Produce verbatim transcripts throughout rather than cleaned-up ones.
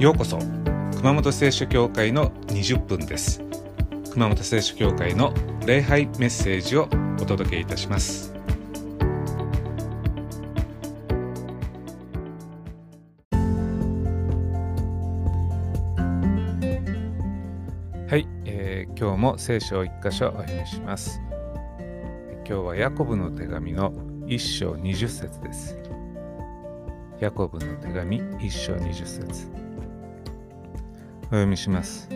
ようこそ熊本聖書教会のにじゅっぷんです。熊本聖書教会の礼拝メッセージをお届けいたします。はい、えー、今日も聖書を一箇所お読みします。今日はヤコブの手紙のいっしょうにじゅっせつです。ヤコブの手紙いっしょうにじゅっせつ、お読みします。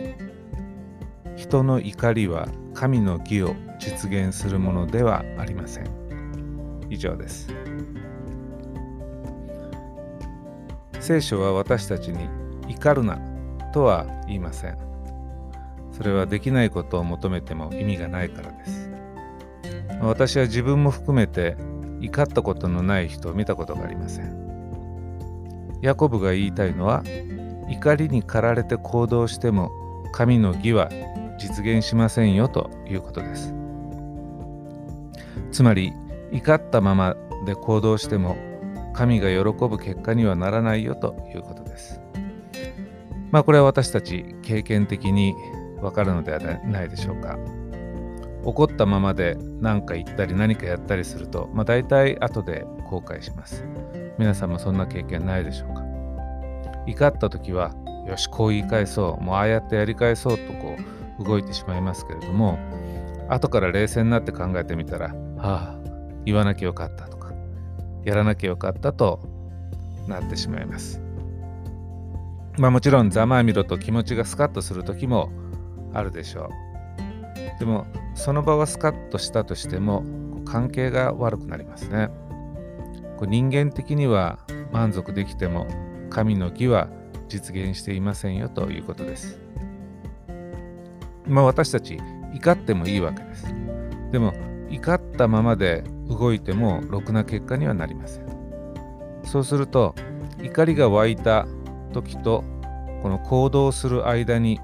人の怒りは神の義を実現するものではありません。以上です。聖書は私たちに怒るなとは言いません。それはできないことを求めても意味がないからです。私は自分も含めて怒ったことのない人を見たことがありません。ヤコブが言いたいのは、怒りに駆られて行動しても神の義は実現しませんよということです。つまり怒ったままで行動しても神が喜ぶ結果にはならないよということです。まあこれは私たち経験的にわかるのではないでしょうか。怒ったままで何か言ったり何かやったりすると、まあ、大体後で後悔します。皆さんもそんな経験ないでしょうか。怒った時はよしこう言い返そう、もうああやってやり返そうとこう動いてしまいますけれども、後から冷静になって考えてみたら、ああ言わなきゃよかったとかやらなきゃよかったとなってしまいます。まあもちろんざまあみろと気持ちがスカッとする時もあるでしょう。でもその場はスカッとしたとしても関係が悪くなりますね。人間的には満足できても神の義は実現していませんよということです。まあ私たち怒ってもいいわけです。でも怒ったままで動いてもろくな結果にはなりません。そうすると怒りが湧いた時とこの行動する間に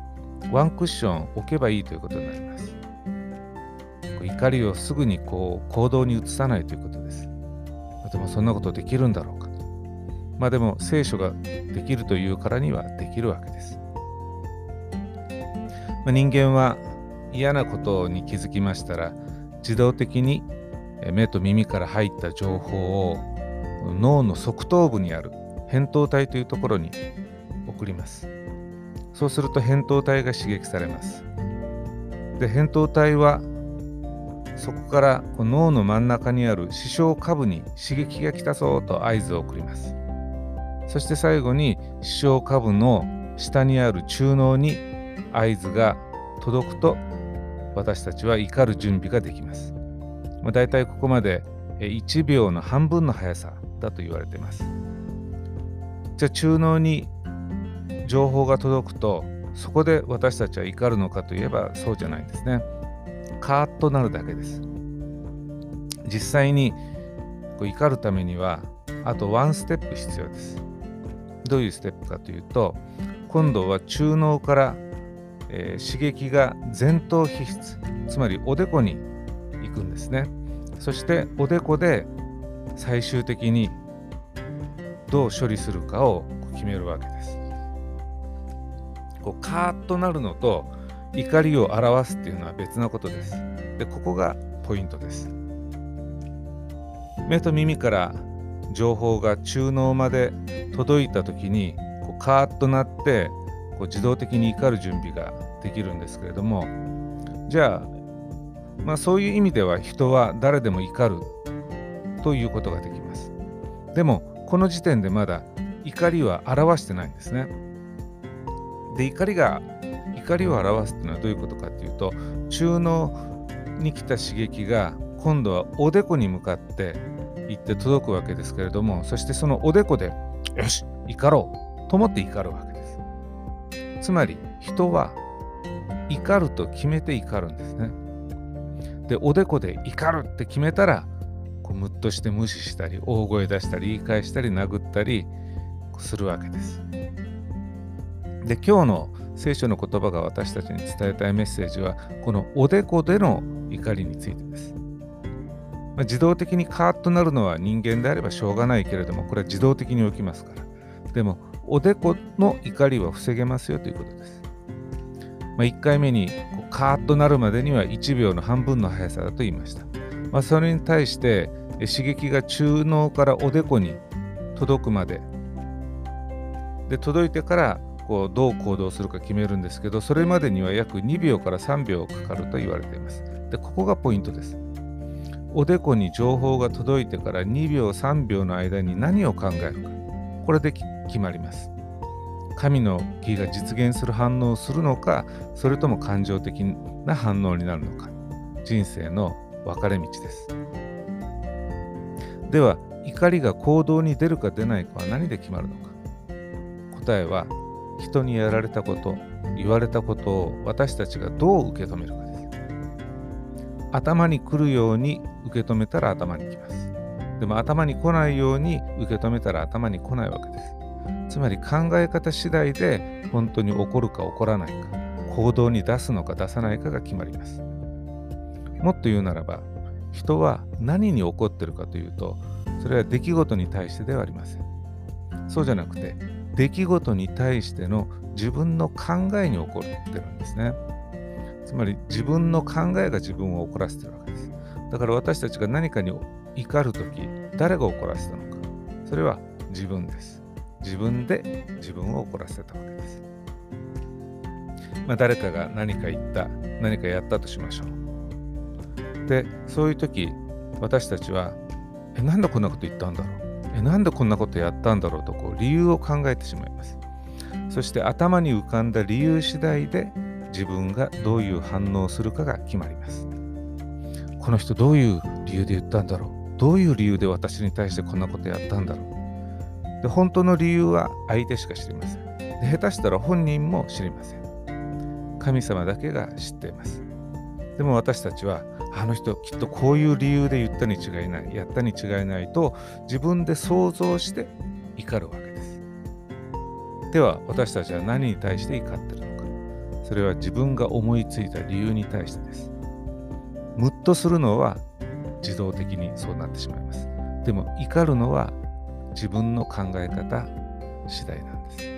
ワンクッション置けばいいということになります。怒りをすぐにこう行動に移さないということです。でもそんなことできるんだろうか。まあでも聖書ができるというからにはできるわけです。まあ、人間は嫌なことに気づきましたら自動的に目と耳から入った情報を脳の側頭部にある扁桃体というところに送ります。そうすると扁桃体が刺激されます。で扁桃体はそこから脳の真ん中にある視床下部に刺激が来たそうと合図を送ります。そして最後に視床下部の下にある中脳に合図が届くと私たちは怒る準備ができます。まあ、だいたいここまでいちびょうの半分の速さだと言われています。じゃあ中脳に情報が届くとそこで私たちは怒るのかといえばそうじゃないんですね。カーッとなるだけです。実際にこう怒るためにはあとワンステップ必要です。どういうステップかというと、今度は中脳から、えー、刺激が前頭皮質、つまりおでこに行くんですね。そしておでこで最終的にどう処理するかを決めるわけです。こうカーッとなるのと怒りを表すっていうのは別なことです。で、ここがポイントです。目と耳から情報が中脳まで届いたときにこうカーッとなってこう自動的に怒る準備ができるんですけれども、じゃあ、まあ、そういう意味では人は誰でも怒るということができます。でもこの時点でまだ怒りは表してないんですね。で、怒りが怒りを表すというのはどういうことかというと、中脳に来た刺激が今度はおでこに向かって行って届くわけですけれども、そしてそのおでこでよし怒ろうと思って怒るわけです。つまり人は怒ると決めて怒るんですね。でおでこで怒るって決めたらこうムッとして無視したり大声出したり言い返したり殴ったりするわけです。で今日の聖書の言葉が私たちに伝えたいメッセージはこのおでこでの怒りについてです。まあ、自動的にカーッとなるのは人間であればしょうがないけれども、これは自動的に起きますから。でもおでこの怒りは防げますよということです。まあ、いっかいめにカーッとなるまでにはいちびょうの半分の速さだと言いました。まあ、それに対して刺激が中脳からおでこに届くまでで、届いてからこうどう行動するか決めるんですけど、それまでには約にびょうからさんびょうかかると言われています。で、ここがポイントです。おでこに情報が届いてからにびょうさんびょうの間に何を考えるか、これで決まります。神の義が実現する反応をするのか、それとも感情的な反応になるのか、人生の分かれ道です。では、怒りが行動に出るか出ないかは何で決まるのか。答えは、人にやられたこと、言われたことを私たちがどう受け止めるかです。頭に来るように受け止めたら頭に来ます。でも頭に来ないように受け止めたら頭に来ないわけです。つまり、考え方次第で本当に起こるか起こらないか、行動に出すのか出さないかが決まります。もっと言うならば、人は何に怒ってるかというと、それは出来事に対してではありません。そうじゃなくて、出来事に対しての自分の考えに怒ってるんですね。つまり、自分の考えが自分を怒らせてるわけです。だから、私たちが何かに怒るとき、誰が怒らせたのか、それは自分です。自分で自分を怒らせたわけです。まあ、誰かが何か言った、何かやったとしましょう。で、そういう時、私たちは、え、なんでこんなこと言ったんだろう、え、なんでこんなことやったんだろうと、こう理由を考えてしまいます。そして、頭に浮かんだ理由次第で自分がどういう反応をするかが決まります。この人、どういう理由で言ったんだろう、どういう理由で私に対してこんなことやったんだろう。で、本当の理由は相手しか知りません。で、下手したら本人も知りません。神様だけが知っています。でも、私たちは、あの人きっとこういう理由で言ったに違いない、やったに違いないと自分で想像して怒るわけです。では、私たちは何に対して怒ってるのか。それは自分が思いついた理由に対してです。ムッとするのは自動的にそうなってしまいます。でも、怒るのは自分の考え方次第なんです。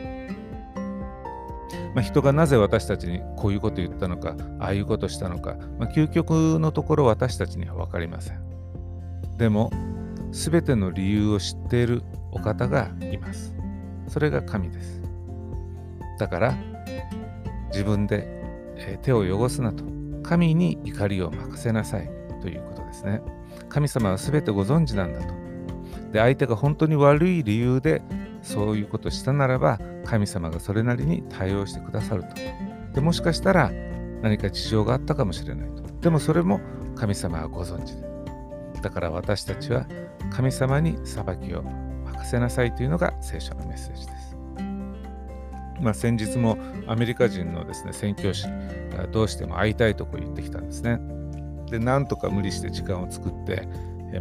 まあ、人がなぜ私たちにこういうこと言ったのか、ああいうことしたのか、まあ、究極のところ私たちには分かりません。でも、すべての理由を知っているお方がいます。それが神です。だから、自分で手を汚すなと、神に怒りを任せなさいということですね。神様はすべてご存知なんだと。で、相手が本当に悪い理由でそういうことをしたならば、神様がそれなりに対応してくださると。で、もしかしたら何か事情があったかもしれないと。でも、それも神様はご存知で。だから、私たちは神様に裁きを任せなさいというのが聖書のメッセージです。まあ、先日もアメリカ人のですね、宣教師がどうしても会いたいとこ言ってきたんですね。で、なんとか無理して時間を作って、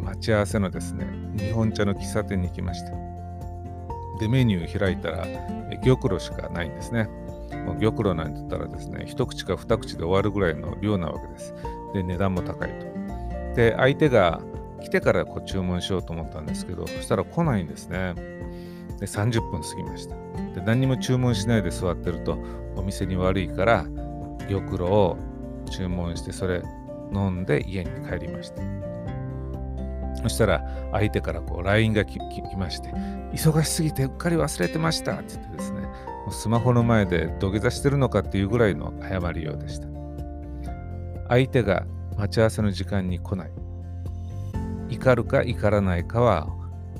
待ち合わせのですね、日本茶の喫茶店に行きました。で、メニュー開いたら玉露しかないんですね。もう玉露なんて言ったらですね、一口か二口で終わるぐらいの量なわけです。で、値段も高いと。で、相手が来てからこう注文しようと思ったんですけど、そしたら来ないんですね。で、さんじゅっぷん過ぎました。で、何も注文しないで座ってるとお店に悪いから、玉露を注文して、それ飲んで家に帰りました。そしたら相手からこう ライン が来まして、忙しすぎてうっかり忘れてましたって言ってですね、もうスマホの前で土下座してるのかっていうぐらいの謝りようでした。相手が待ち合わせの時間に来ない、怒るか怒らないかは、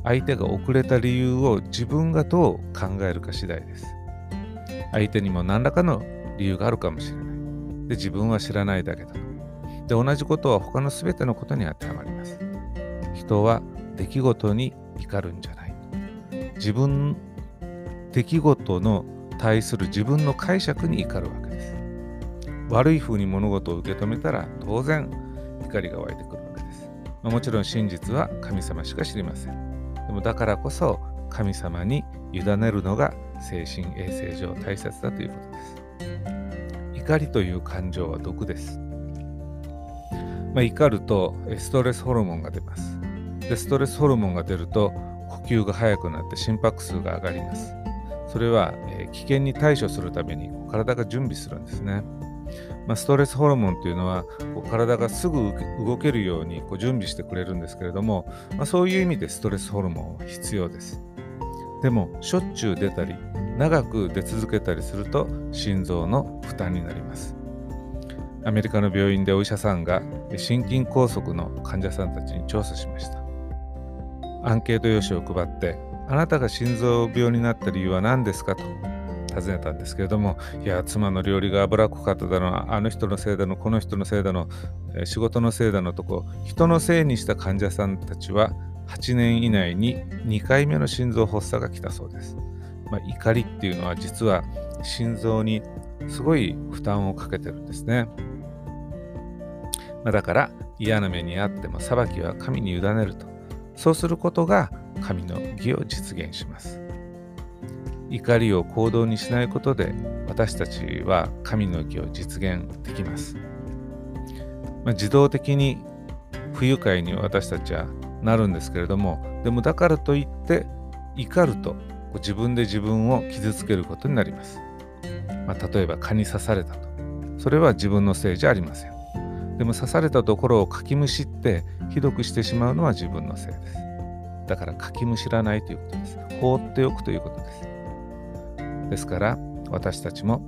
相手が遅れた理由を自分がどう考えるか次第です。相手にも何らかの理由があるかもしれない。で、自分は知らないだけだと。で、同じことは他の全てのことに当てはまります。人は出来事に怒るんじゃない。自分、出来事の対する自分の解釈に怒るわけです。悪い風に物事を受け止めたら、当然怒りが湧いてくるわけです。まあ、もちろん真実は神様しか知りません。でも、だからこそ神様に委ねるのが精神衛生上大切だということです。怒りという感情は毒です。まあ、怒るとストレスホルモンが出ます。で、ストレスホルモンが出ると呼吸が速くなって心拍数が上がります。それは危険に対処するために体が準備するんですね。まあ、ストレスホルモンというのはこう体がすぐ動けるようにこう準備してくれるんですけれども、まあ、そういう意味でストレスホルモンは必要です。でもしょっちゅう出たり長く出続けたりすると心臓の負担になります。アメリカの病院でお医者さんが心筋梗塞の患者さんたちに調査しました。アンケート用紙を配って、あなたが心臓病になった理由は何ですかと尋ねたんですけれども、いや妻の料理が脂っこかっただの、あの人のせいだの、この人のせいだの、仕事のせいだのとこう人のせいにした患者さんたちははちねん以内ににかいめの心臓発作が来たそうです。まあ、怒りっていうのは実は心臓にすごい負担をかけてるんですね。まあ、だから嫌な目にあっても裁きは神に委ねると、そうすることが神の義を実現します。怒りを行動にしないことで私たちは神の義を実現できます。まあ、自動的に不愉快に私たちはなるんですけれども、でもだからといって怒ると自分で自分を傷つけることになります。まあ、例えば蚊に刺されたと、それは自分のせいじゃありません。でも刺されたところをかきむしってひどくしてしまうのは自分のせいです。だからかきむしらないということです。放っておくということです。ですから私たちも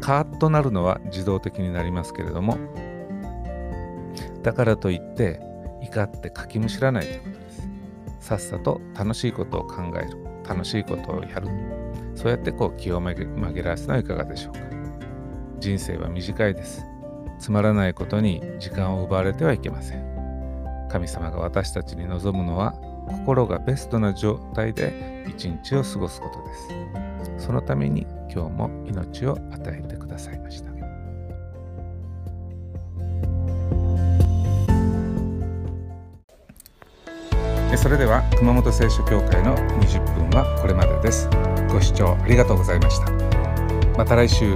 カーッとなるのは自動的になりますけれども、だからといって怒ってかきむしらないということです。さっさと楽しいことを考える、楽しいことをやる、そうやってこう気を紛らわすのはいかがでしょうか。人生は短いです。つまらないことに時間を奪われてはいけません。神様が私たちに望むのは心がベストな状態で一日を過ごすことです。そのために今日も命を与えてくださいました。それでは熊本聖書教会のにじゅっぷんはこれまでです。ご視聴ありがとうございました。また来週